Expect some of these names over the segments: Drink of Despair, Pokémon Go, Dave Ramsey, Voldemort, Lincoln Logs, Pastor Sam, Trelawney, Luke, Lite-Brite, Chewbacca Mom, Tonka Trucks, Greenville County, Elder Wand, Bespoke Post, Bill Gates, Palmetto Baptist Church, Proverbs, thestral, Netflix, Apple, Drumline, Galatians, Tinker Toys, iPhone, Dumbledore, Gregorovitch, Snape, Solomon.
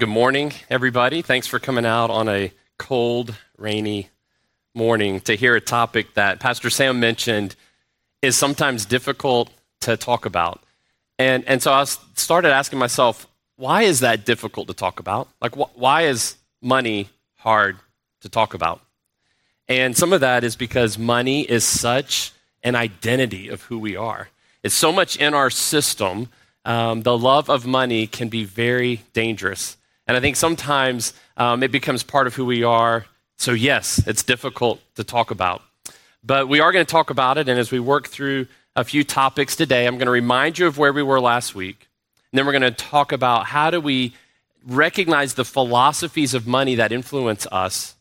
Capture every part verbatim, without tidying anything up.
Good morning, everybody. Thanks for coming out on a cold, rainy morning to hear a topic that Pastor Sam mentioned is sometimes difficult to talk about. And and so I started asking myself, why is that difficult to talk about? Like, wh- why is money hard to talk about? And some of that is because money is such an identity of who we are. It's so much in our system. Um, the love of money can be very dangerous. And I think sometimes um, it becomes part of who we are. So yes, it's difficult to talk about. But we are going to talk about it. And as we work through a few topics today, I'm going to remind you of where we were last week. And then we're going to talk about how do we recognize the philosophies of money that influence us.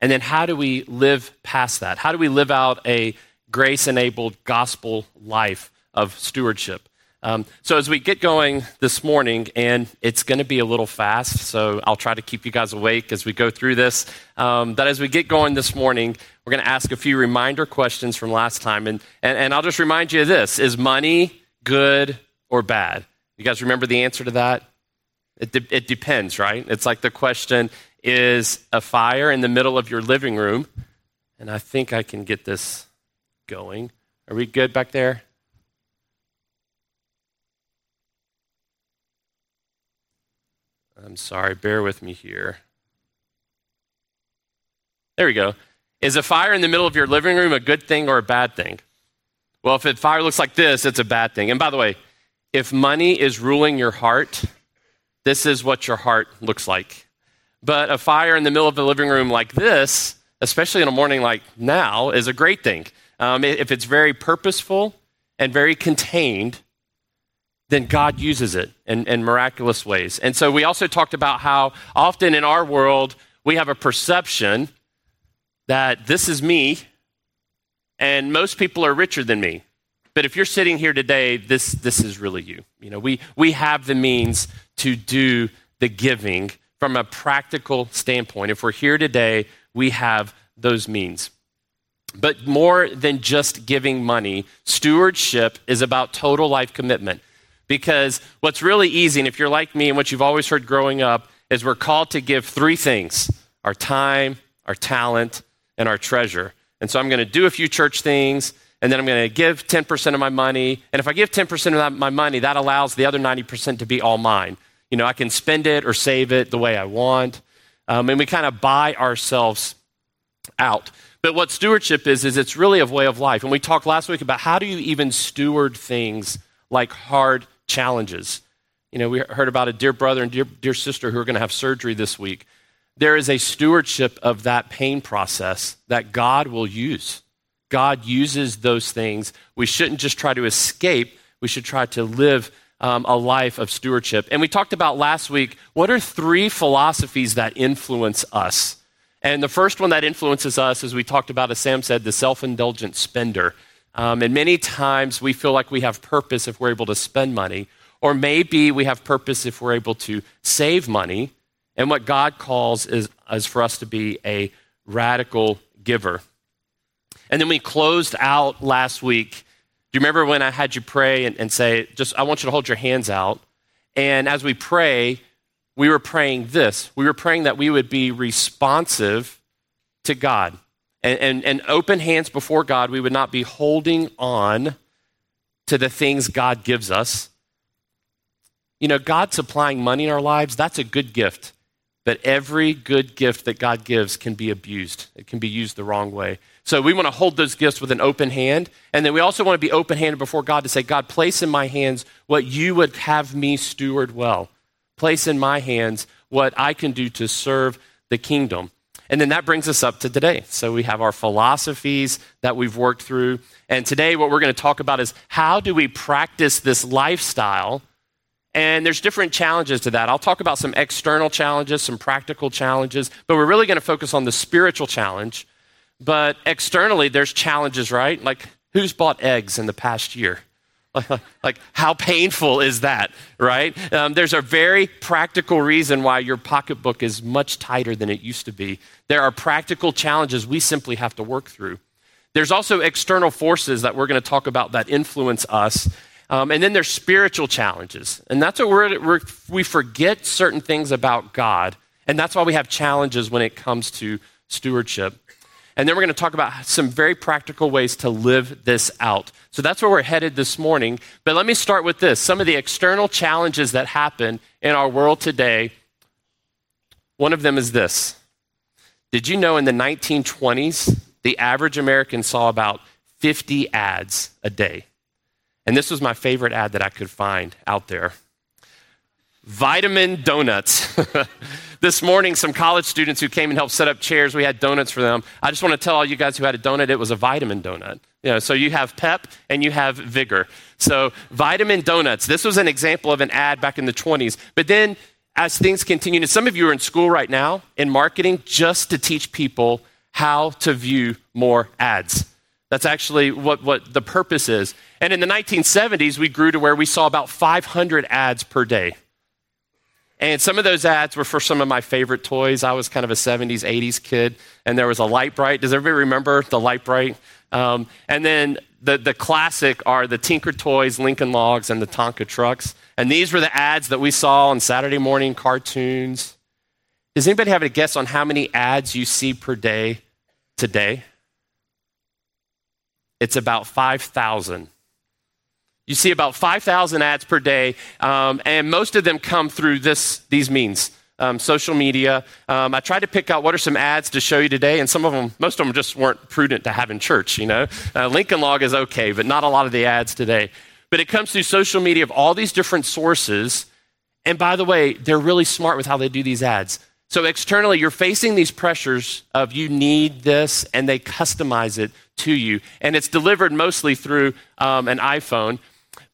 And then how do we live past that? How do we live out a grace-enabled gospel life of stewardship? Um, so as we get going this morning, and it's going to be a little fast, so I'll try to keep you guys awake as we go through this, um, that as we get going this morning, we're going to ask a few reminder questions from last time. And, and, and I'll just remind you of this. Is money good or bad? You guys remember the answer to that? It, de- it depends, right? It's like the question, is a fire in the middle of your living room? And I think I can get this going. Are we good back there? I'm sorry, bear with me here. There we go. Is a fire in the middle of your living room a good thing or a bad thing? Well, if a fire looks like this, it's a bad thing. And by the way, if money is ruling your heart, this is what your heart looks like. But a fire in the middle of the living room like this, especially in a morning like now, is a great thing. Um, if it's very purposeful and very contained, then God uses it in, in miraculous ways. And so we also talked about how often in our world, we have a perception that this is me, and most people are richer than me. But if you're sitting here today, this this is really you. You know, we we have the means to do the giving from a practical standpoint. If we're here today, we have those means. But more than just giving money, stewardship is about total life commitment. Because what's really easy, and if you're like me and what you've always heard growing up, is we're called to give three things: our time, our talent, and our treasure. And so I'm going to do a few church things, and then I'm going to give ten percent of my money. And if I give ten percent of my money, that allows the other ninety percent to be all mine. You know, I can spend it or save it the way I want. Um, and we kind of buy ourselves out. But what stewardship is, is it's really a way of life. And we talked last week about how do you even steward things like hard challenges. You know, we heard about a dear brother and dear, dear sister who are going to have surgery this week. There is a stewardship of that pain process that God will use. God uses those things. We shouldn't just try to escape. We should try to live um, a life of stewardship. And we talked about last week, what are three philosophies that influence us? And the first one that influences us, as we talked about, as Sam said, the self-indulgent spender. Um, and many times we feel like we have purpose if we're able to spend money, or maybe we have purpose if we're able to save money. And what God calls is, is for us to be a radical giver. And then we closed out last week. Do you remember when I had you pray and, and say, just, I want you to hold your hands out. And as we pray, we were praying this. We were praying that we would be responsive to God. And, and, and open hands before God, we would not be holding on to the things God gives us. You know, God supplying money in our lives, that's a good gift. But every good gift that God gives can be abused. It can be used the wrong way. So we want to hold those gifts with an open hand. And then we also want to be open-handed before God to say, God, place in my hands what you would have me steward well. Place in my hands what I can do to serve the kingdom. And then that brings us up to today. So we have our philosophies that we've worked through. And today what we're going to talk about is how do we practice this lifestyle? And there's different challenges to that. I'll talk about some external challenges, some practical challenges, but we're really going to focus on the spiritual challenge. But externally, there's challenges, right? Like, who's bought eggs in the past year? Like, how painful is that, right? Um, there's a very practical reason why your pocketbook is much tighter than it used to be. There are practical challenges we simply have to work through. There's also external forces that we're going to talk about that influence us. Um, and then there's spiritual challenges. And that's what we're, we're, we forget certain things about God. And that's why we have challenges when it comes to stewardship. And then we're going to talk about some very practical ways to live this out. So that's where we're headed this morning. But let me start with this. Some of the external challenges that happen in our world today, one of them is this. Did you know in the nineteen twenties, the average American saw about fifty ads a day? And this was my favorite ad that I could find out there. Vitamin donuts. This morning, some college students who came and helped set up chairs, we had donuts for them. I just want to tell all you guys who had a donut, it was a vitamin donut. You know, so you have pep and you have vigor. So vitamin donuts. This was an example of an ad back in the twenties. But then as things continued, and some of you are in school right now in marketing just to teach people how to view more ads. That's actually what, what the purpose is. And in the nineteen seventies, we grew to where we saw about five hundred ads per day. And some of those ads were for some of my favorite toys. I was kind of a seventies, eighties kid, and there was a Lite-Brite. Does everybody remember the Lite-Brite? Um, and then the, the classic are the Tinker Toys, Lincoln Logs, and the Tonka Trucks. And these were the ads that we saw on Saturday morning cartoons. Does anybody have a guess on how many ads you see per day today? It's about five thousand. You see about five thousand ads per day, um, and most of them come through this these means, um, social media. Um, I tried to pick out what are some ads to show you today, and some of them, most of them just weren't prudent to have in church, you know. Uh, Lincoln Log is okay, but not a lot of the ads today. But it comes through social media of all these different sources, and by the way, they're really smart with how they do these ads. So externally, you're facing these pressures of you need this, and they customize it to you. And it's delivered mostly through um, an iPhone.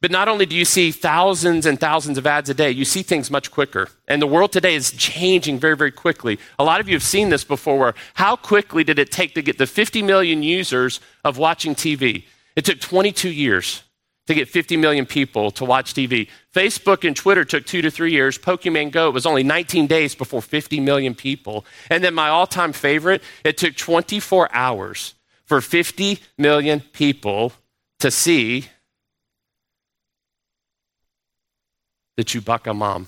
But not only do you see thousands and thousands of ads a day, you see things much quicker. And the world today is changing very, very quickly. A lot of you have seen this before, where how quickly did it take to get the fifty million users of watching T V? It took twenty-two years to get fifty million people to watch T V. Facebook and Twitter took two to three years. Pokémon Go, it was only nineteen days before fifty million people. And then my all-time favorite, it took twenty-four hours for fifty million people to see the Chewbacca Mom.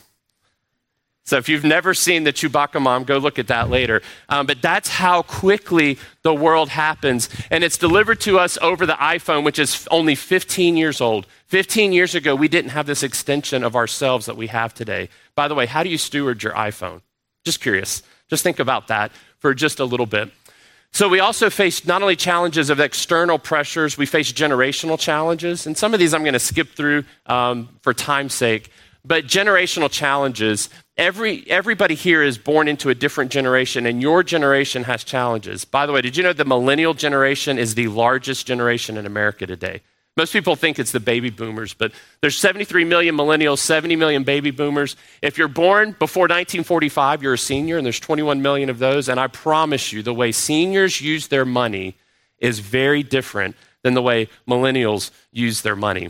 So if you've never seen the Chewbacca Mom, go look at that later. Um, but that's how quickly the world happens. And it's delivered to us over the iPhone, which is only fifteen years old. fifteen years ago, we didn't have this extension of ourselves that we have today. By the way, how do you steward your iPhone? Just curious. Just think about that for just a little bit. So we also face not only challenges of external pressures, we face generational challenges. And some of these I'm going to skip through um, for time's sake. But generational challenges, every everybody here is born into a different generation, and your generation has challenges. By the way, did you know the millennial generation is the largest generation in America today? Most people think it's the baby boomers, but there's seventy-three million millennials, seventy million baby boomers. If you're born before nineteen forty-five, you're a senior, and there's twenty-one million of those. And I promise you, the way seniors use their money is very different than the way millennials use their money.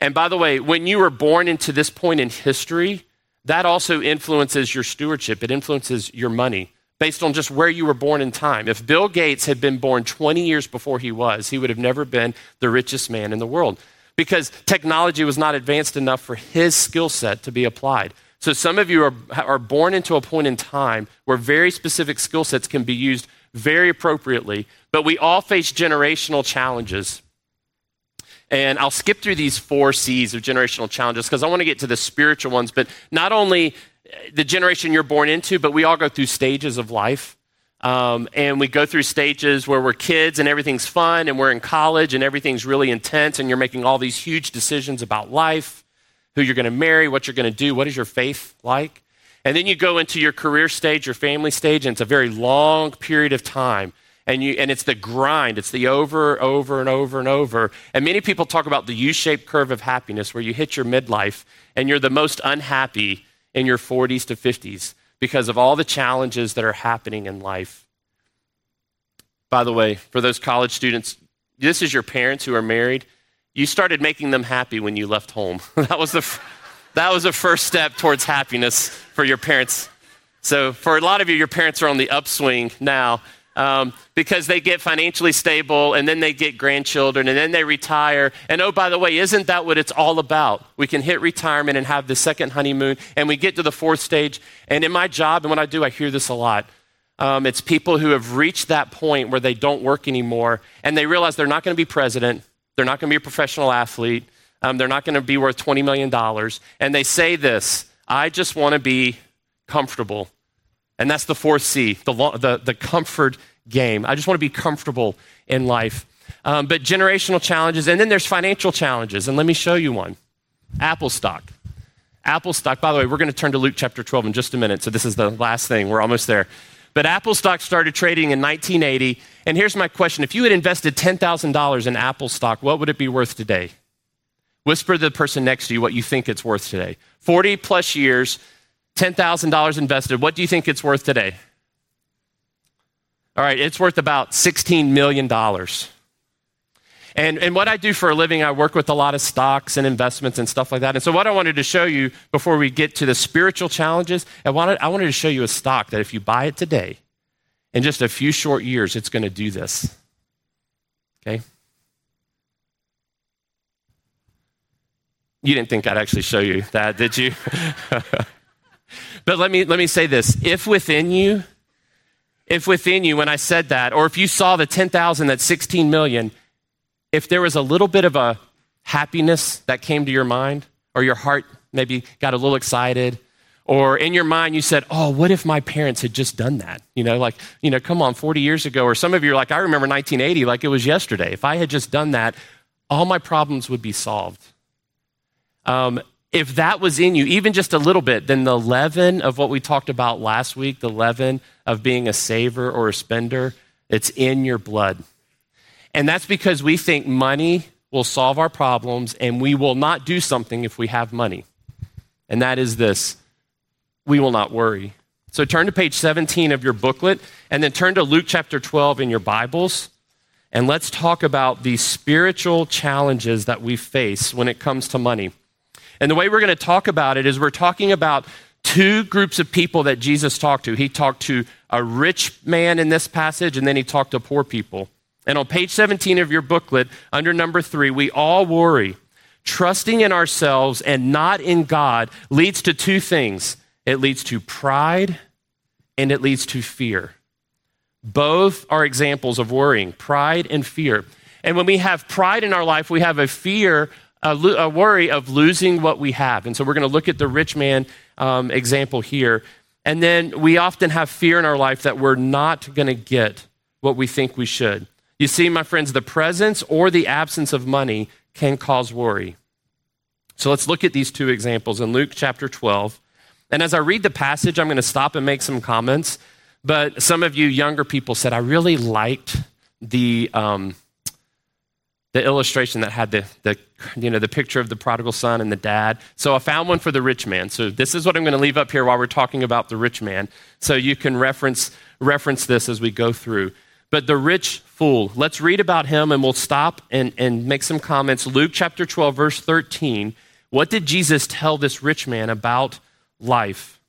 And by the way, when you were born into this point in history, that also influences your stewardship. It influences your money based on just where you were born in time. If Bill Gates had been born twenty years before he was, he would have never been the richest man in the world because technology was not advanced enough for his skill set to be applied. So some of you are, are born into a point in time where very specific skill sets can be used very appropriately, but we all face generational challenges. And I'll skip through these four C's of generational challenges because I want to get to the spiritual ones, but not only the generation you're born into, but we all go through stages of life. Um, and we go through stages where we're kids and everything's fun and we're in college and everything's really intense and you're making all these huge decisions about life, who you're going to marry, what you're going to do, what is your faith like. And then you go into your career stage, your family stage, and it's a very long period of time. And you, and it's the grind. It's the over, over, and over, and over. And many people talk about the U-shaped curve of happiness where you hit your midlife and you're the most unhappy in your forties to fifties because of all the challenges that are happening in life. By the way, for those college students, this is your parents who are married. You started making them happy when you left home. That was the f- that was the first step towards happiness for your parents. So for a lot of you, your parents are on the upswing now. um, because they get financially stable and then they get grandchildren and then they retire. And oh, by the way, isn't that what it's all about? We can hit retirement and have the second honeymoon and we get to the fourth stage. And in my job and what I do, I hear this a lot. Um, it's people who have reached that point where they don't work anymore and they realize they're not going to be president. They're not going to be a professional athlete. Um, they're not going to be worth twenty million dollars. And they say this, I just want to be comfortable. And that's the fourth C, the, the, the comfort game. I just want to be comfortable in life. Um, but generational challenges, and then there's financial challenges. And let me show you one. Apple stock. Apple stock, by the way, we're going to turn to Luke chapter twelve in just a minute. So this is the last thing. We're almost there. But Apple stock started trading in nineteen eighty. And here's my question. If you had invested ten thousand dollars in Apple stock, what would it be worth today? Whisper to the person next to you what you think it's worth today. forty plus years, ten thousand dollars invested. What do you think it's worth today? All right, it's worth about sixteen million dollars. And, and what I do for a living, I work with a lot of stocks and investments and stuff like that. And so what I wanted to show you before we get to the spiritual challenges, I wanted, I wanted to show you a stock that if you buy it today, in just a few short years, it's going to do this. Okay? You didn't think I'd actually show you that, did you? But let me let me say this. If within you, if within you, when I said that, or if you saw the ten thousand, that's sixteen million, if there was a little bit of a happiness that came to your mind, or your heart maybe got a little excited, or in your mind you said, oh, what if my parents had just done that? You know, like, you know, come on, forty years ago, or some of you are like, I remember nineteen eighty, like it was yesterday. If I had just done that, all my problems would be solved. Um, if that was in you, even just a little bit, then the leaven of what we talked about last week, the leaven of being a saver or a spender, it's in your blood. And that's because we think money will solve our problems and we will not do something if we have money. And that is this, we will not worry. So turn to page seventeen of your booklet and then turn to Luke chapter twelve in your Bibles. And let's talk about the spiritual challenges that we face when it comes to money. And the way we're going to talk about it is we're talking about two groups of people that Jesus talked to. He talked to a rich man in this passage, and then he talked to poor people. And on page seventeen of your booklet, under number three, we all worry. Trusting in ourselves and not in God leads to two things. It leads to pride, and it leads to fear. Both are examples of worrying, pride and fear. And when we have pride in our life, we have a fear A, lo- a worry of losing what we have. And so we're going to look at the rich man um, example here. And then we often have fear in our life that we're not going to get what we think we should. You see, my friends, the presence or the absence of money can cause worry. So let's look at these two examples in Luke chapter twelve. And as I read the passage, I'm going to stop and make some comments. But some of you younger people said, I really liked the... Um, the illustration that had the, the, you know, the picture of the prodigal son and the dad. So I found one for the rich man. So this is what I'm going to leave up here while we're talking about the rich man. So you can reference, reference this as we go through. But the rich fool, let's read about him and we'll stop and, and make some comments. Luke chapter twelve, verse thirteen. What did Jesus tell this rich man about life?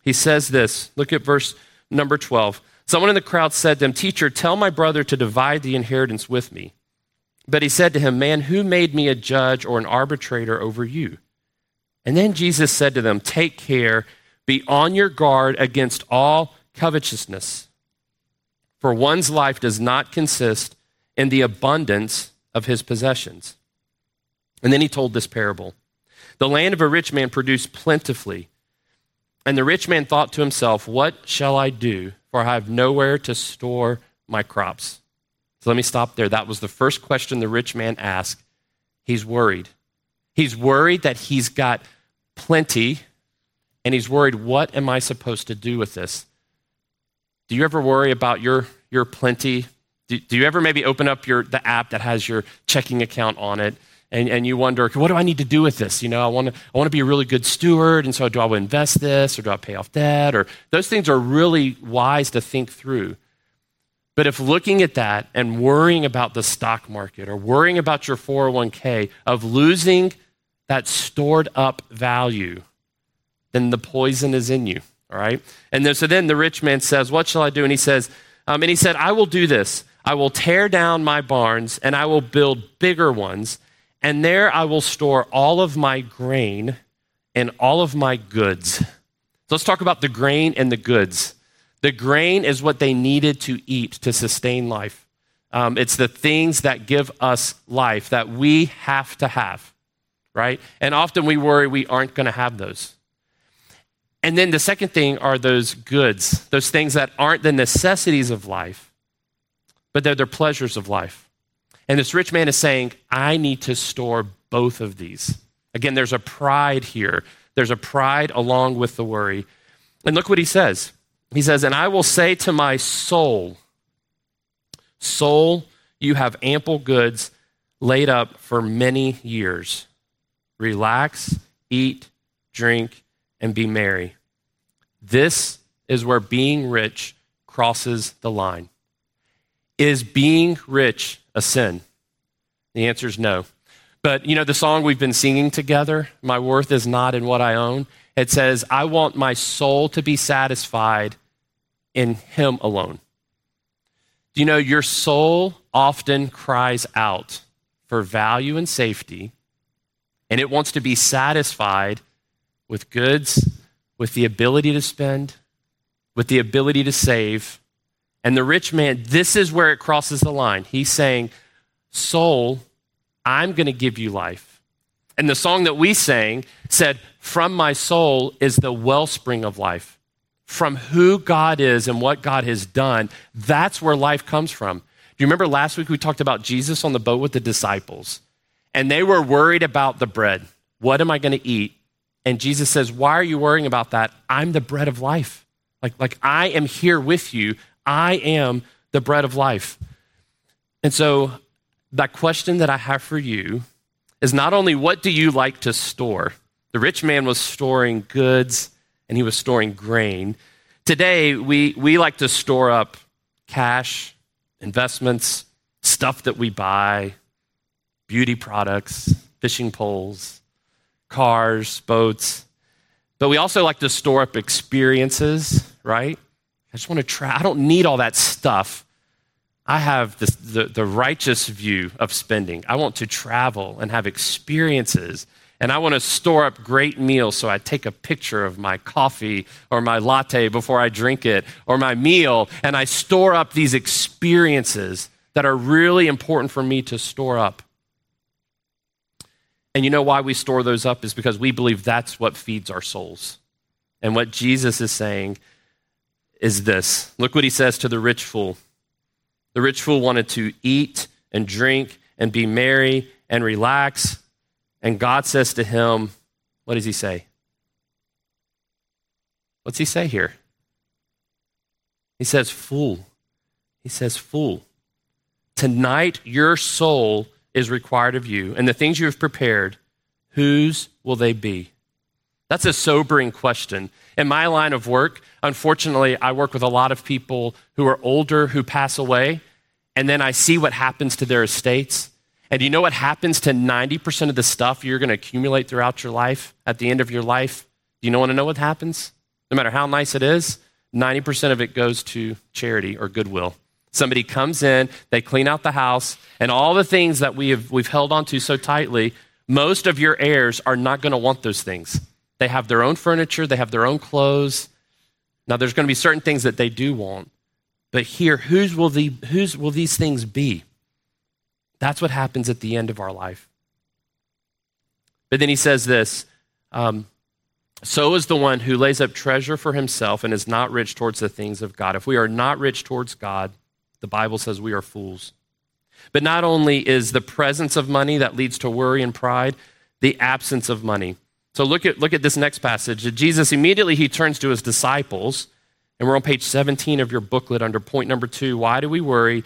He says this, look at verse number twelve. Someone in the crowd said to him, "Teacher, tell my brother to divide the inheritance with me." But he said to him, "Man, who made me a judge or an arbitrator over you?" And then Jesus said to them, "Take care, be on your guard against all covetousness, for one's life does not consist in the abundance of his possessions." And then he told this parable. The land of a rich man produced plentifully, and the rich man thought to himself, "What shall I do? For I have nowhere to store my crops." So let me stop there. That was the first question the rich man asked. He's worried. He's worried that he's got plenty, and he's worried, what am I supposed to do with this? Do you ever worry about your, your plenty? Do, do you ever maybe open up your the app that has your checking account on it, and, and you wonder, what do I need to do with this? You know, I want to I want to be a really good steward, and so do I invest this, or do I pay off debt? Or those things are really wise to think through. But if looking at that and worrying about the stock market or worrying about your four oh one k of losing that stored up value, then the poison is in you, all right? And then, so then the rich man says, "What shall I do?" And he says, Um, and he said, I will do this. I will tear down my barns and I will build bigger ones. And there I will store all of my grain and all of my goods. So let's talk about the grain and the goods. The grain is what they needed to eat to sustain life. Um, it's the things that give us life that we have to have, right? And often we worry we aren't going to have those. And then the second thing are those goods, those things that aren't the necessities of life, but they're the pleasures of life. And this rich man is saying, I need to store both of these. Again, there's a pride here. There's a pride along with the worry. And look what he says. He says, and I will say to my soul, soul, you have ample goods laid up for many years. Relax, eat, drink, and be merry. This is where being rich crosses the line. Is being rich a sin? The answer is no. But you know the song we've been singing together, My Worth Is Not in What I Own? It says, I want my soul to be satisfied in Him alone. Do you know your soul often cries out for value and safety, and it wants to be satisfied with goods, with the ability to spend, with the ability to save. And the rich man, this is where it crosses the line. He's saying, soul, I'm going to give you life. And the song that we sang said, from my soul is the wellspring of life. From who God is and what God has done, that's where life comes from. Do you remember last week we talked about Jesus on the boat with the disciples? And they were worried about the bread. What am I going to eat? And Jesus says, why are you worrying about that? I'm the bread of life. Like, like I am here with you. I am the bread of life. And so that question that I have for you is not only what do you like to store? The rich man was storing goods and he was storing grain. Today, we, we like to store up cash, investments, stuff that we buy, beauty products, fishing poles, cars, boats, but we also like to store up experiences, right? I just want to try. I don't need all that stuff. I have this, the, the righteous view of spending. I want to travel and have experiences, and I want to store up great meals, so I take a picture of my coffee or my latte before I drink it or my meal, and I store up these experiences that are really important for me to store up. And you know why we store those up is because we believe that's what feeds our souls. And what Jesus is saying is this. Look what he says to the rich fool. The rich fool wanted to eat and drink and be merry and relax. And God says to him, what does he say? What's he say here? He says, fool. He says, fool. Tonight your soul is required of you, and the things you have prepared, whose will they be? That's a sobering question. In my line of work, unfortunately, I work with a lot of people who are older, who pass away, and then I see what happens to their estates. And you know what happens to ninety percent of the stuff you're going to accumulate throughout your life, at the end of your life? Do you want to know what happens? No matter how nice it is, ninety percent of it goes to charity or goodwill. Somebody comes in, they clean out the house, and all the things that we have, we've held onto so tightly, most of your heirs are not going to want those things. They have their own furniture, they have their own clothes. Now, there's going to be certain things that they do want, but here, whose will the, whose will these things be? That's what happens at the end of our life. But then he says this, um, so is the one who lays up treasure for himself and is not rich towards the things of God. If we are not rich towards God, the Bible says we are fools. But not only is the presence of money that leads to worry and pride, the absence of money. So look at look at this next passage. Jesus, immediately he turns to his disciples, and we're on page seventeen of your booklet under point number two. Why do we worry?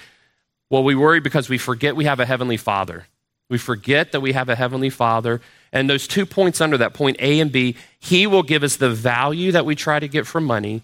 Well, we worry because we forget we have a heavenly Father. We forget that we have a heavenly Father. And those two points under that, point A and B, he will give us the value that we try to get from money,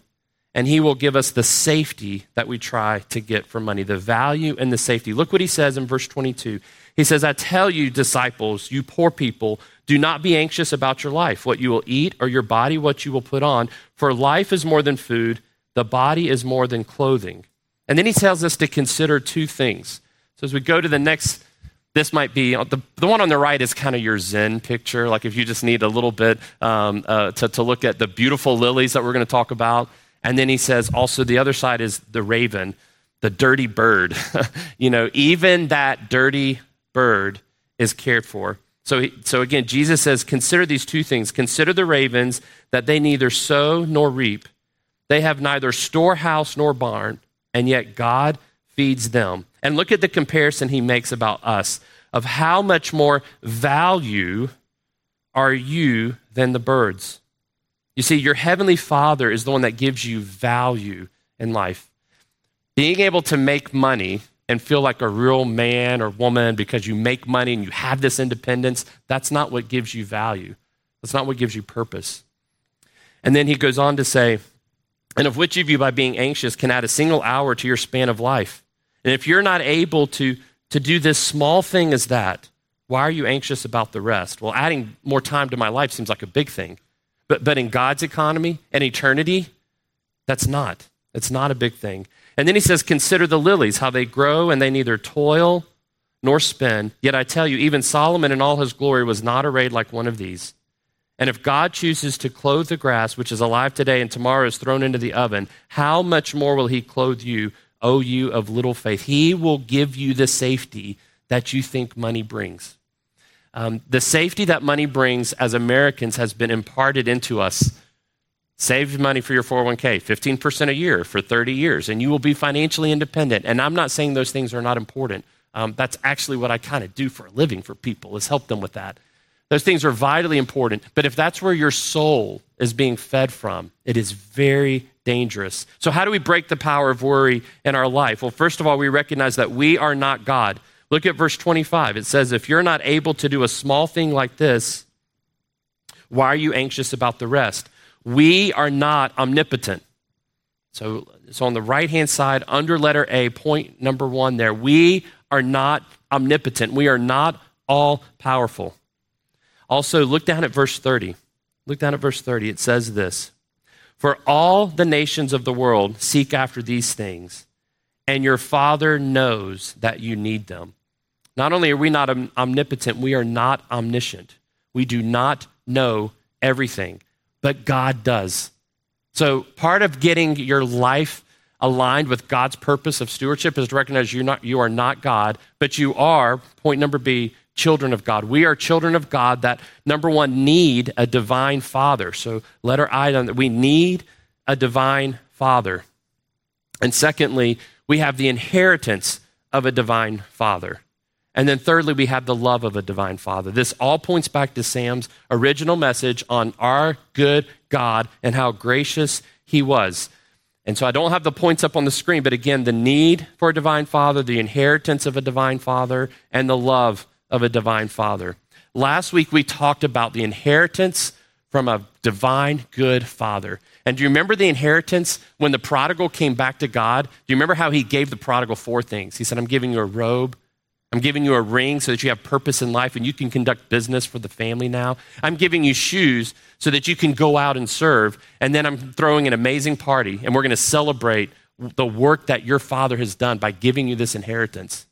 and he will give us the safety that we try to get for money, the value and the safety. Look what he says in verse twenty-two. He says, I tell you, disciples, you poor people, do not be anxious about your life, what you will eat, or your body, what you will put on. For life is more than food, the body is more than clothing. And then he tells us to consider two things. So as we go to the next, this might be, the, the one on the right is kind of your Zen picture. Like if you just need a little bit um, uh, to, to look at the beautiful lilies that we're going to talk about. And then he says also the other side is the raven, the dirty bird. You know, even that dirty bird is cared for. So, he, so again, Jesus says, consider these two things. Consider the ravens, that they neither sow nor reap. They have neither storehouse nor barn, and yet God feeds them. And look at the comparison he makes about us, of how much more value are you than the birds. You see, your heavenly Father is the one that gives you value in life. Being able to make money and feel like a real man or woman because you make money and you have this independence, that's not what gives you value. That's not what gives you purpose. And then he goes on to say, and of which of you by being anxious can add a single hour to your span of life? And if you're not able to, to do this small thing as that, why are you anxious about the rest? Well, adding more time to my life seems like a big thing. But, but in God's economy and eternity, that's not. It's not a big thing. And then he says, consider the lilies, how they grow, and they neither toil nor spin. Yet I tell you, even Solomon in all his glory was not arrayed like one of these. And if God chooses to clothe the grass, which is alive today and tomorrow is thrown into the oven, how much more will he clothe you, O you of little faith? He will give you the safety that you think money brings. Um, the safety that money brings as Americans has been imparted into us. Save money for your four oh one k, fifteen percent a year for thirty years, and you will be financially independent. And I'm not saying those things are not important. Um, that's actually what I kind of do for a living for people, is help them with that. Those things are vitally important. But if that's where your soul is being fed from, it is very dangerous. So how do we break the power of worry in our life? Well, first of all, we recognize that we are not God. Look at verse twenty-five. It says, if you're not able to do a small thing like this, why are you anxious about the rest? We are not omnipotent. So, so on the right-hand side, under letter A, point number one there, we are not omnipotent. We are not all-powerful. Also, look down at verse thirty. Look down at verse thirty. It says this, for all the nations of the world seek after these things, and your Father knows that you need them. Not only are we not om- omnipotent, we are not omniscient. We do not know everything. But God does. So part of getting your life aligned with God's purpose of stewardship is to recognize you're not, you are not God, but you are, point number B, children of God. We are children of God that, number one, need a divine Father. So letter I, we need a divine Father. And secondly, we have the inheritance of a divine Father. And then thirdly, we have the love of a divine Father. This all points back to Sam's original message on our good God and how gracious he was. And so I don't have the points up on the screen, but again, the need for a divine Father, the inheritance of a divine Father, and the love of a divine Father. Last week, we talked about the inheritance from a divine good Father. And do you remember the inheritance when the prodigal came back to God? Do you remember how he gave the prodigal four things? He said, I'm giving you a robe, I'm giving you a ring so that you have purpose in life and you can conduct business for the family now. I'm giving you shoes so that you can go out and serve. And then I'm throwing an amazing party and we're going to celebrate the work that your Father has done by giving you this inheritance.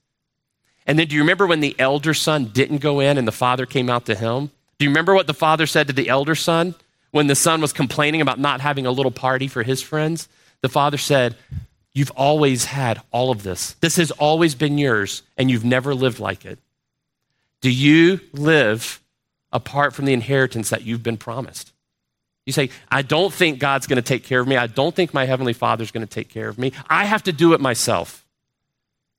And then do you remember when the elder son didn't go in and the father came out to him? Do you remember what the father said to the elder son when the son was complaining about not having a little party for his friends? The father said, you've always had all of this. This has always been yours, and you've never lived like it. Do you live apart from the inheritance that you've been promised? You say, I don't think God's going to take care of me. I don't think my Heavenly Father's going to take care of me. I have to do it myself.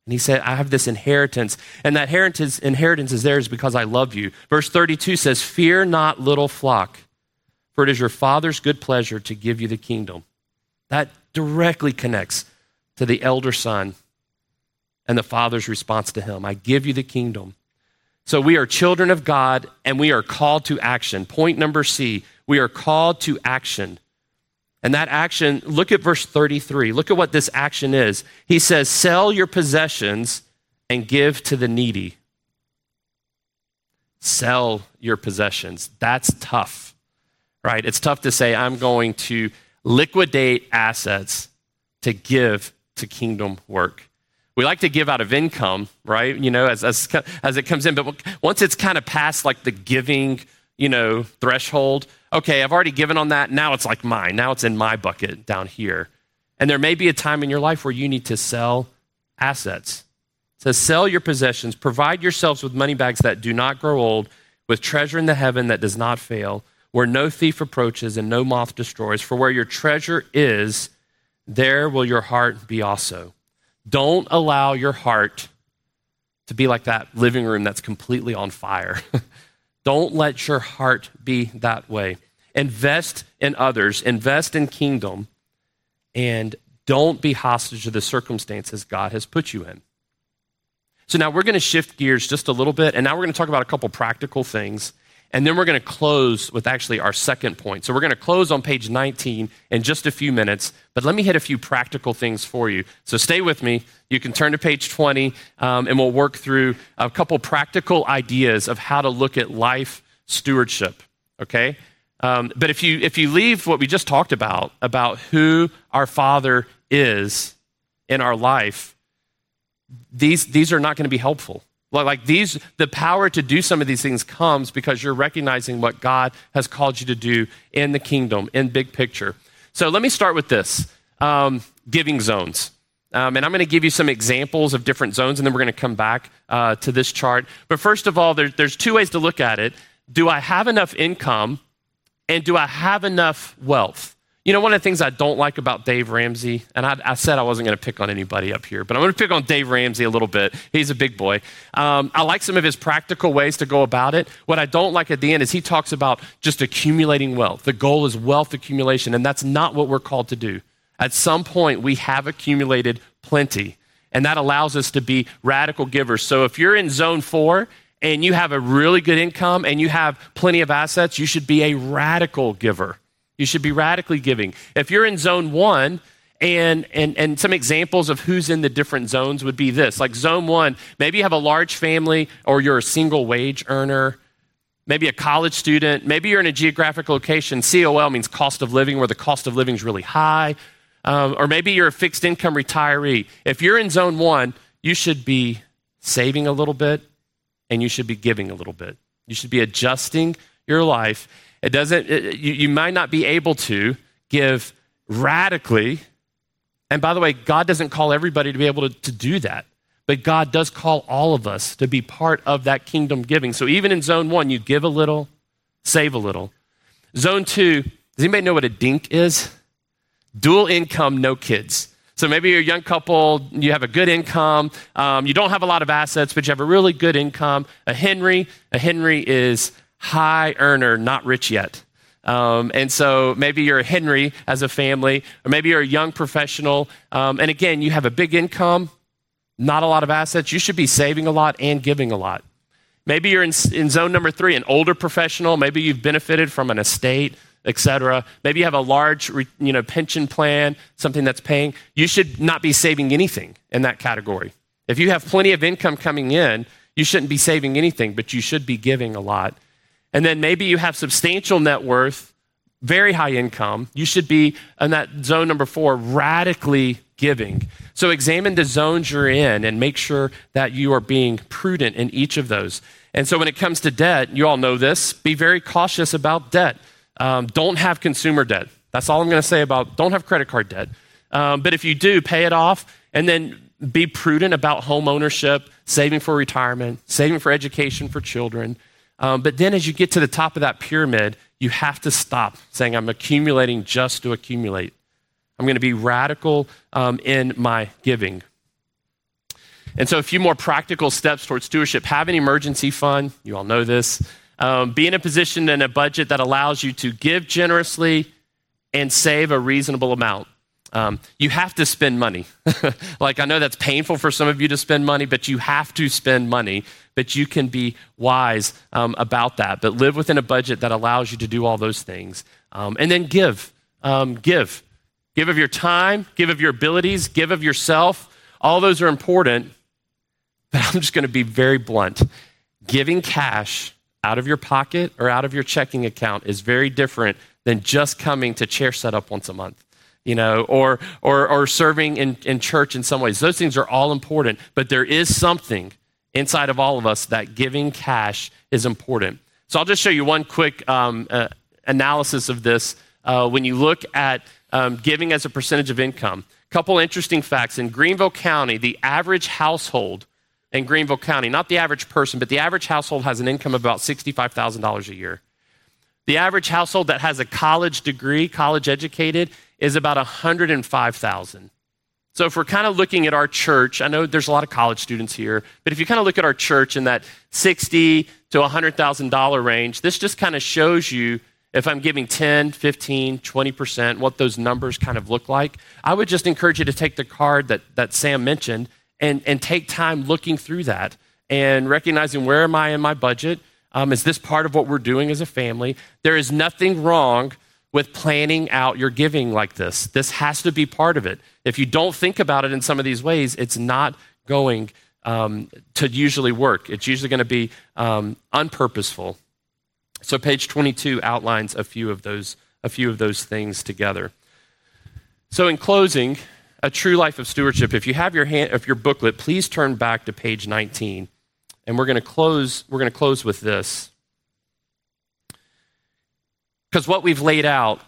And he said, I have this inheritance, and that inheritance, inheritance is theirs because I love you. Verse thirty-two says, fear not, little flock, for it is your Father's good pleasure to give you the kingdom. That directly connects to the elder son and the father's response to him. I give you the kingdom. So we are children of God and we are called to action. Point number C, we are called to action. And that action, look at verse thirty-three. Look at what this action is. He says, sell your possessions and give to the needy. Sell your possessions. That's tough, right? It's tough to say, I'm going to liquidate assets to give to kingdom work. We like to give out of income, right? You know, as as, as it comes in. But once it's kind of past like the giving, you know, threshold, okay, I've already given on that. Now it's like mine. Now it's in my bucket down here. And there may be a time in your life where you need to sell assets. It says, sell your possessions, provide yourselves with money bags that do not grow old, with treasure in the heaven that does not fail, where no thief approaches and no moth destroys. For where your treasure is, there will your heart be also. Don't allow your heart to be like that living room that's completely on fire. Don't let your heart be that way. Invest in others, invest in kingdom, and don't be hostage to the circumstances God has put you in. So now we're going to shift gears just a little bit, and now we're going to talk about a couple practical things, and then we're going to close with actually our second point. So we're going to close on page nineteen in just a few minutes, but let me hit a few practical things for you. So stay with me. You can turn to page twenty, um, and we'll work through a couple practical ideas of how to look at life stewardship, okay? Um, but if you if you leave what we just talked about, about who our Father is in our life, These these are not going to be helpful. Like these, the power to do some of these things comes because you're recognizing what God has called you to do in the kingdom, in big picture. So let me start with this, um, giving zones. Um, and I'm going to give you some examples of different zones, and then we're going to come back uh, to this chart. But first of all, there, there's two ways to look at it. Do I have enough income, and do I have enough wealth? You know, one of the things I don't like about Dave Ramsey, and I, I said I wasn't going to pick on anybody up here, but I'm going to pick on Dave Ramsey a little bit. He's a big boy. Um, I like some of his practical ways to go about it. What I don't like at the end is he talks about just accumulating wealth. The goal is wealth accumulation, and that's not what we're called to do. At some point, we have accumulated plenty, and that allows us to be radical givers. So if you're in zone four and you have a really good income and you have plenty of assets, you should be a radical giver. You should be radically giving. If you're in zone one, and, and and some examples of who's in the different zones would be this. Like zone one, maybe you have a large family or you're a single wage earner, maybe a college student, maybe you're in a geographic location. C O L means cost of living, where the cost of living is really high. Um, or maybe you're a fixed income retiree. If you're in zone one, you should be saving a little bit and you should be giving a little bit. You should be adjusting your life. It doesn't, it, you, you might not be able to give radically. And by the way, God doesn't call everybody to be able to, to do that. But God does call all of us to be part of that kingdom giving. So even in zone one, you give a little, save a little. Zone two, does anybody know what a dink is? Dual income, no kids. So maybe you're a young couple, you have a good income, um, you don't have a lot of assets, but you have a really good income. A Henry, a Henry is high earner, not rich yet. Um, and so maybe you're a Henry as a family, or maybe you're a young professional. Um, and again, you have a big income, not a lot of assets. You should be saving a lot and giving a lot. Maybe you're in, in zone number three, an older professional. Maybe you've benefited from an estate, et cetera. Maybe you have a large you know, pension plan, something that's paying. You should not be saving anything in that category. If you have plenty of income coming in, you shouldn't be saving anything, but you should be giving a lot. And then maybe you have substantial net worth, very high income. You should be in that zone number four, radically giving. So examine the zones you're in and make sure that you are being prudent in each of those. And so when it comes to debt, you all know this, be very cautious about debt. Um, don't have consumer debt. That's all I'm going to say about, don't have credit card debt. Um, but if you do, pay it off, and then be prudent about home ownership, saving for retirement, saving for education for children. Um, but then as you get to the top of that pyramid, you have to stop saying, I'm accumulating just to accumulate. I'm going to be radical um, in my giving. And so a few more practical steps towards stewardship. Have an emergency fund. You all know this. Um, be in a position and a budget that allows you to give generously and save a reasonable amount. Um, you have to spend money. Like, I know that's painful for some of you to spend money, but you have to spend money, but you can be wise um, about that. But live within a budget that allows you to do all those things. Um, and then give, um, give. Give of your time, give of your abilities, give of yourself. All those are important, but I'm just gonna be very blunt. Giving cash out of your pocket or out of your checking account is very different than just coming to chair setup once a month. you know, or or or serving in, in church in some ways. Those things are all important, but there is something inside of all of us that giving cash is important. So I'll just show you one quick um, uh, analysis of this. Uh, when you look at um, giving as a percentage of income, a couple interesting facts. In Greenville County, the average household in Greenville County, not the average person, but the average household has an income of about sixty-five thousand dollars a year. The average household that has a college degree, college educated, is about one hundred five thousand dollars. So if we're kind of looking at our church, I know there's a lot of college students here, but if you kind of look at our church in that sixty thousand to one hundred thousand dollars range, this just kind of shows you, if I'm giving ten, fifteen, twenty percent, what those numbers kind of look like. I would just encourage you to take the card that, that Sam mentioned and, and take time looking through that and recognizing, where am I in my budget? Um, is this part of what we're doing as a family? There is nothing wrong with planning out your giving like this. This has to be part of it. If you don't think about it in some of these ways, it's not going um, to usually work. It's usually going to be um, unpurposeful. So page twenty-two outlines a few of those, a few of those things together. So in closing, a true life of stewardship. If you have your hand, if your booklet, please turn back to page nineteen, and we're going to close. We're going to close with this. Because what we've laid out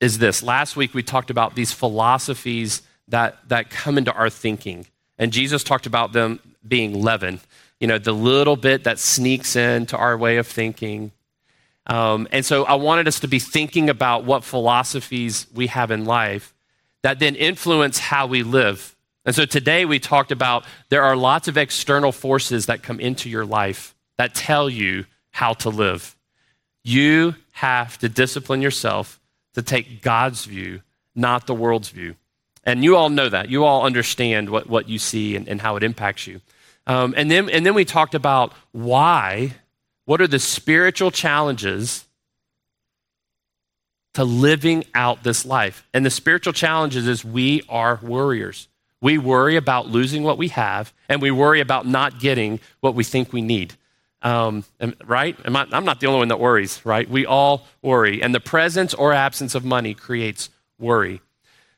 is this. Last week, we talked about these philosophies that, that come into our thinking. And Jesus talked about them being leaven, you know, the little bit that sneaks into our way of thinking. Um, and so I wanted us to be thinking about what philosophies we have in life that then influence how we live. And so today we talked about there are lots of external forces that come into your life that tell you how to live. You have to discipline yourself to take God's view, not the world's view. And you all know that. You all understand what, what you see and, and how it impacts you. Um, and then and then we talked about why, what are the spiritual challenges to living out this life? And the spiritual challenges is we are worriers. We worry about losing what we have, and we worry about not getting what we think we need. Um, right? I'm not, I'm not the only one that worries, right? We all worry. And the presence or absence of money creates worry.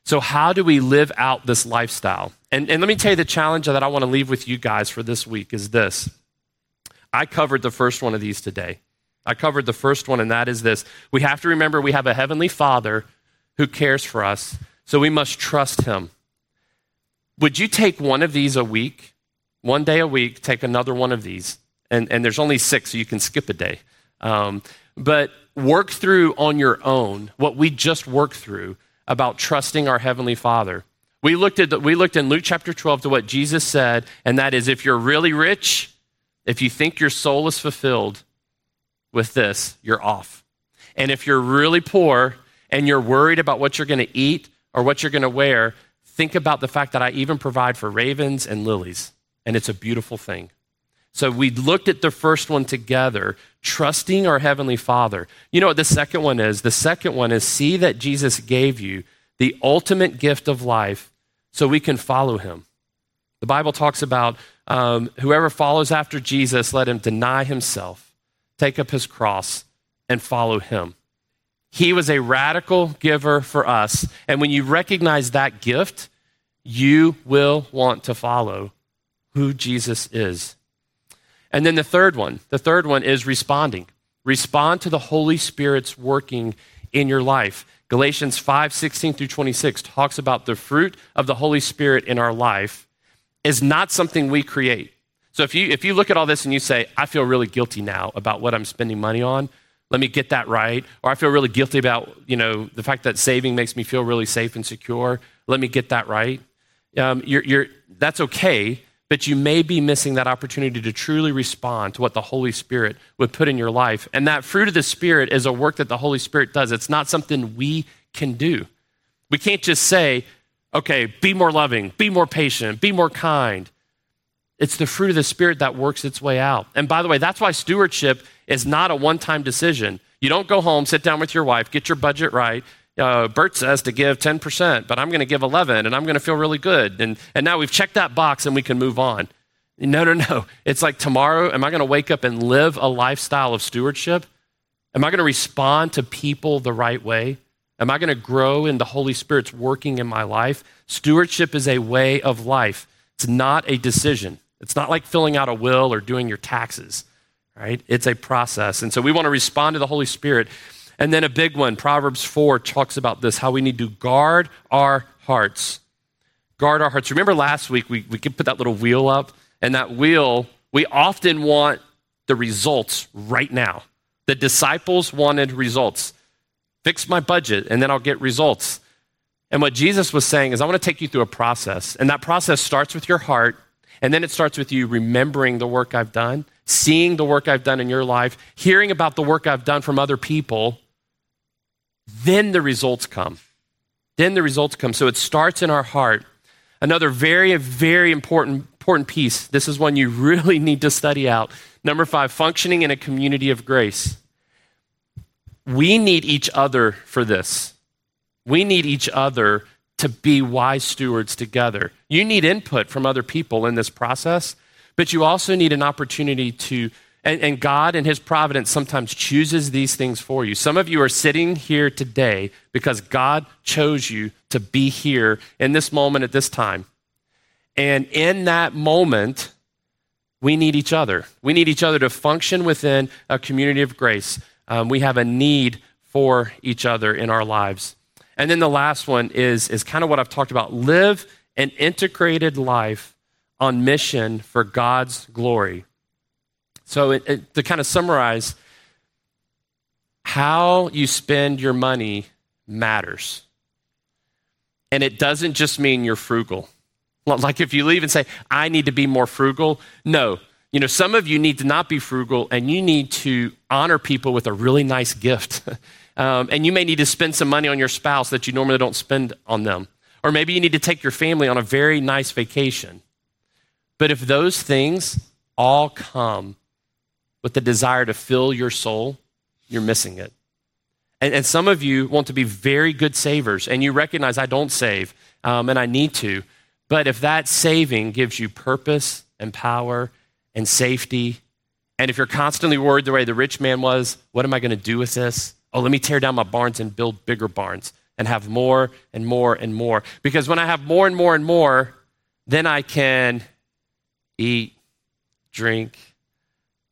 So how do we live out this lifestyle? And, and let me tell you the challenge that I want to leave with you guys for this week is this. I covered the first one of these today. I covered the first one, and that is this. We have to remember we have a heavenly Father who cares for us, so we must trust him. Would you take one of these a week, one day a week, take another one of these? And, and there's only six, so you can skip a day. Um, but work through on your own what we just worked through about trusting our Heavenly Father. We looked at the, we looked in Luke chapter twelve to what Jesus said, and that is, if you're really rich, if you think your soul is fulfilled with this, you're off. And if you're really poor and you're worried about what you're going to eat or what you're going to wear, think about the fact that I even provide for ravens and lilies, and it's a beautiful thing. So we looked at the first one together, trusting our Heavenly Father. You know what the second one is? The second one is see that Jesus gave you the ultimate gift of life so we can follow him. The Bible talks about um, whoever follows after Jesus, let him deny himself, take up his cross, and follow him. He was a radical giver for us. And when you recognize that gift, you will want to follow who Jesus is. And then the third one, the third one is responding. Respond to the Holy Spirit's working in your life. Galatians five, sixteen through twenty-six talks about the fruit of the Holy Spirit in our life is not something we create. So if you if you look at all this and you say, I feel really guilty now about what I'm spending money on, let me get that right. Or I feel really guilty about, you know, the fact that saving makes me feel really safe and secure. Let me get that right. Um, you're, you're, that's okay. But you may be missing that opportunity to truly respond to what the Holy Spirit would put in your life. And that fruit of the Spirit is a work that the Holy Spirit does. It's not something we can do. We can't just say, okay, be more loving, be more patient, be more kind. It's the fruit of the Spirit that works its way out. And by the way, that's why stewardship is not a one-time decision. You don't go home, sit down with your wife, get your budget right. Uh, Bert says to give ten percent, but I'm going to give eleven, and I'm going to feel really good. And and now we've checked that box, and we can move on. No, no, no. It's like tomorrow, am I going to wake up and live a lifestyle of stewardship? Am I going to respond to people the right way? Am I going to grow in the Holy Spirit's working in my life? Stewardship is a way of life. It's not a decision. It's not like filling out a will or doing your taxes, right? It's a process. And so we want to respond to the Holy Spirit. And then a big one, Proverbs four talks about this, how we need to guard our hearts. Guard our hearts. Remember last week, we, we could put that little wheel up, and that wheel, we often want the results right now. The disciples wanted results. Fix my budget, and then I'll get results. And what Jesus was saying is, I want to take you through a process, and that process starts with your heart, and then it starts with you remembering the work I've done, seeing the work I've done in your life, hearing about the work I've done from other people. Then the results come. Then the results come. So it starts in our heart. Another very, very important, important piece, this is one you really need to study out. Number five, functioning in a community of grace. We need each other for this. We need each other to be wise stewards together. You need input from other people in this process, but you also need an opportunity to, and, and God in his providence sometimes chooses these things for you. Some of you are sitting here today because God chose you to be here in this moment at this time. And in that moment, we need each other. We need each other to function within a community of grace. Um, we have a need for each other in our lives. And then the last one is, is kind of what I've talked about. Live an integrated life on mission for God's glory. So it, it, to kind of summarize, how you spend your money matters. And it doesn't just mean you're frugal. Like if you leave and say, I need to be more frugal. No, you know, some of you need to not be frugal, and you need to honor people with a really nice gift. Um, and you may need to spend some money on your spouse that you normally don't spend on them. Or maybe you need to take your family on a very nice vacation. But if those things all come with the desire to fill your soul, you're missing it. And, and some of you want to be very good savers, and you recognize I don't save, um, and I need to. But if that saving gives you purpose and power and safety, and if you're constantly worried the way the rich man was, what am I going to do with this? Oh, let me tear down my barns and build bigger barns and have more and more and more. Because when I have more and more and more, then I can eat, drink,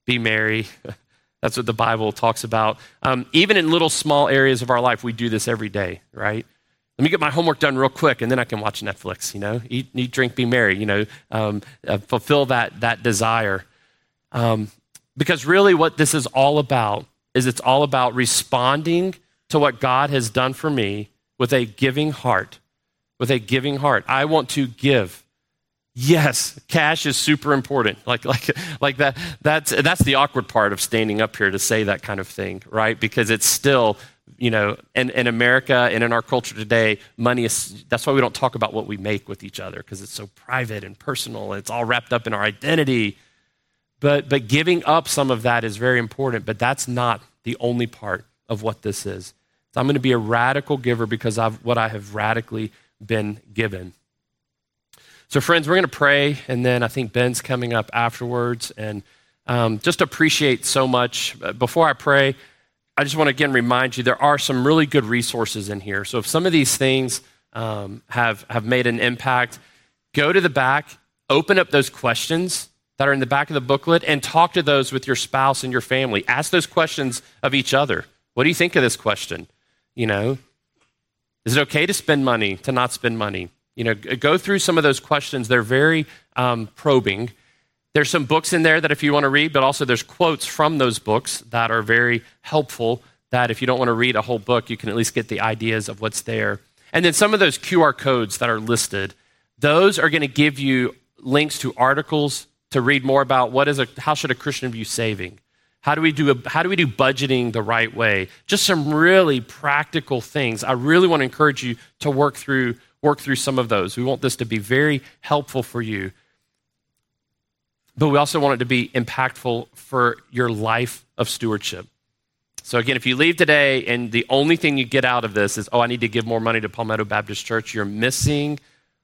be merry. That's what the Bible talks about. Um, even in little small areas of our life, we do this every day, right? Let me get my homework done real quick, and then I can watch Netflix, you know? Eat, eat drink, be merry, you know? Um, uh, fulfill that, that desire. Um, because really what this is all about is it's all about responding to what God has done for me with a giving heart, with a giving heart. I want to give. Yes, cash is super important. Like, like, like that. That's that's the awkward part of standing up here to say that kind of thing, right? Because it's still, you know, in, in America and in our culture today, money is, that's why we don't talk about what we make with each other, because it's so private and personal. It's all wrapped up in our identity. But but giving up some of that is very important, but that's not the only part of what this is. So I'm going to be a radical giver because of what I have radically been given. So friends, we're going to pray, and then I think Ben's coming up afterwards, and um, just appreciate so much. Before I pray, I just want to again remind you there are some really good resources in here. So if some of these things um, have have made an impact, go to the back, open up those questions that are in the back of the booklet, and talk to those with your spouse and your family. Ask those questions of each other. What do you think of this question? You know, is it okay to spend money, to not spend money? You know, go through some of those questions. They're very um, probing. There's some books in there that if you want to read, but also there's quotes from those books that are very helpful, that if you don't want to read a whole book, you can at least get the ideas of what's there. And then some of those Q R codes that are listed, those are going to give you links to articles, to read more about what is a, how should a Christian view saving? How do we do a, how do we do budgeting the right way? Just some really practical things. I really want to encourage you to work through work through some of those. We want this to be very helpful for you, but we also want it to be impactful for your life of stewardship. So again, if you leave today and the only thing you get out of this is, oh, I need to give more money to Palmetto Baptist Church, you're missing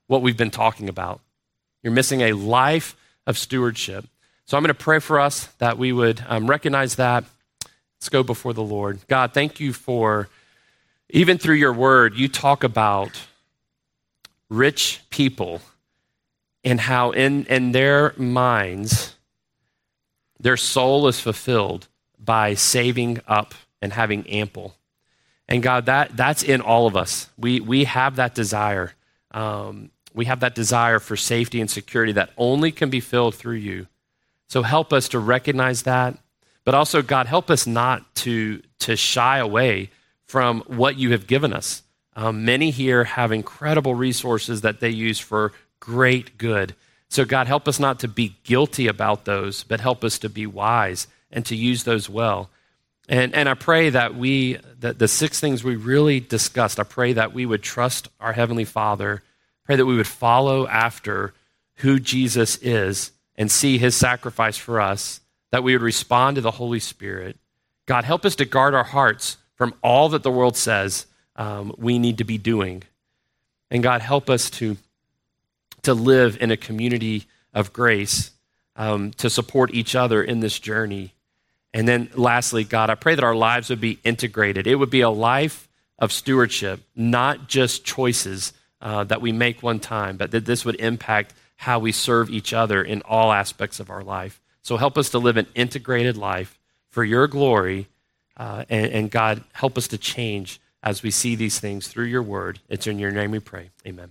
what we've been talking about. You're missing a life of stewardship. So I'm going to pray for us that we would um, recognize that. Let's go before the Lord. God, thank you for Even through your word, you talk about rich people and how in, in their minds, their soul is fulfilled by saving up and having ample. And God, that that's in all of us. We we have that desire. Um, we have that desire for safety and security that only can be filled through you. So help us to recognize that. But also, God, help us not to, to shy away from what you have given us. Um, many here have incredible resources that they use for great good. So God, help us not to be guilty about those, but help us to be wise and to use those well. And and I pray that we, that the six things we really discussed, I pray that we would trust our Heavenly Father, pray that we would follow after who Jesus is and see his sacrifice for us, that we would respond to the Holy Spirit. God, help us to guard our hearts from all that the world says um, we need to be doing. And God, help us to to live in a community of grace, um, to support each other in this journey. And then lastly, God, I pray that our lives would be integrated. It would be a life of stewardship, not just choices uh, that we make one time, but that this would impact how we serve each other in all aspects of our life. So help us to live an integrated life for your glory, uh, and, and God, help us to change as we see these things through your word. It's in your name we pray. Amen.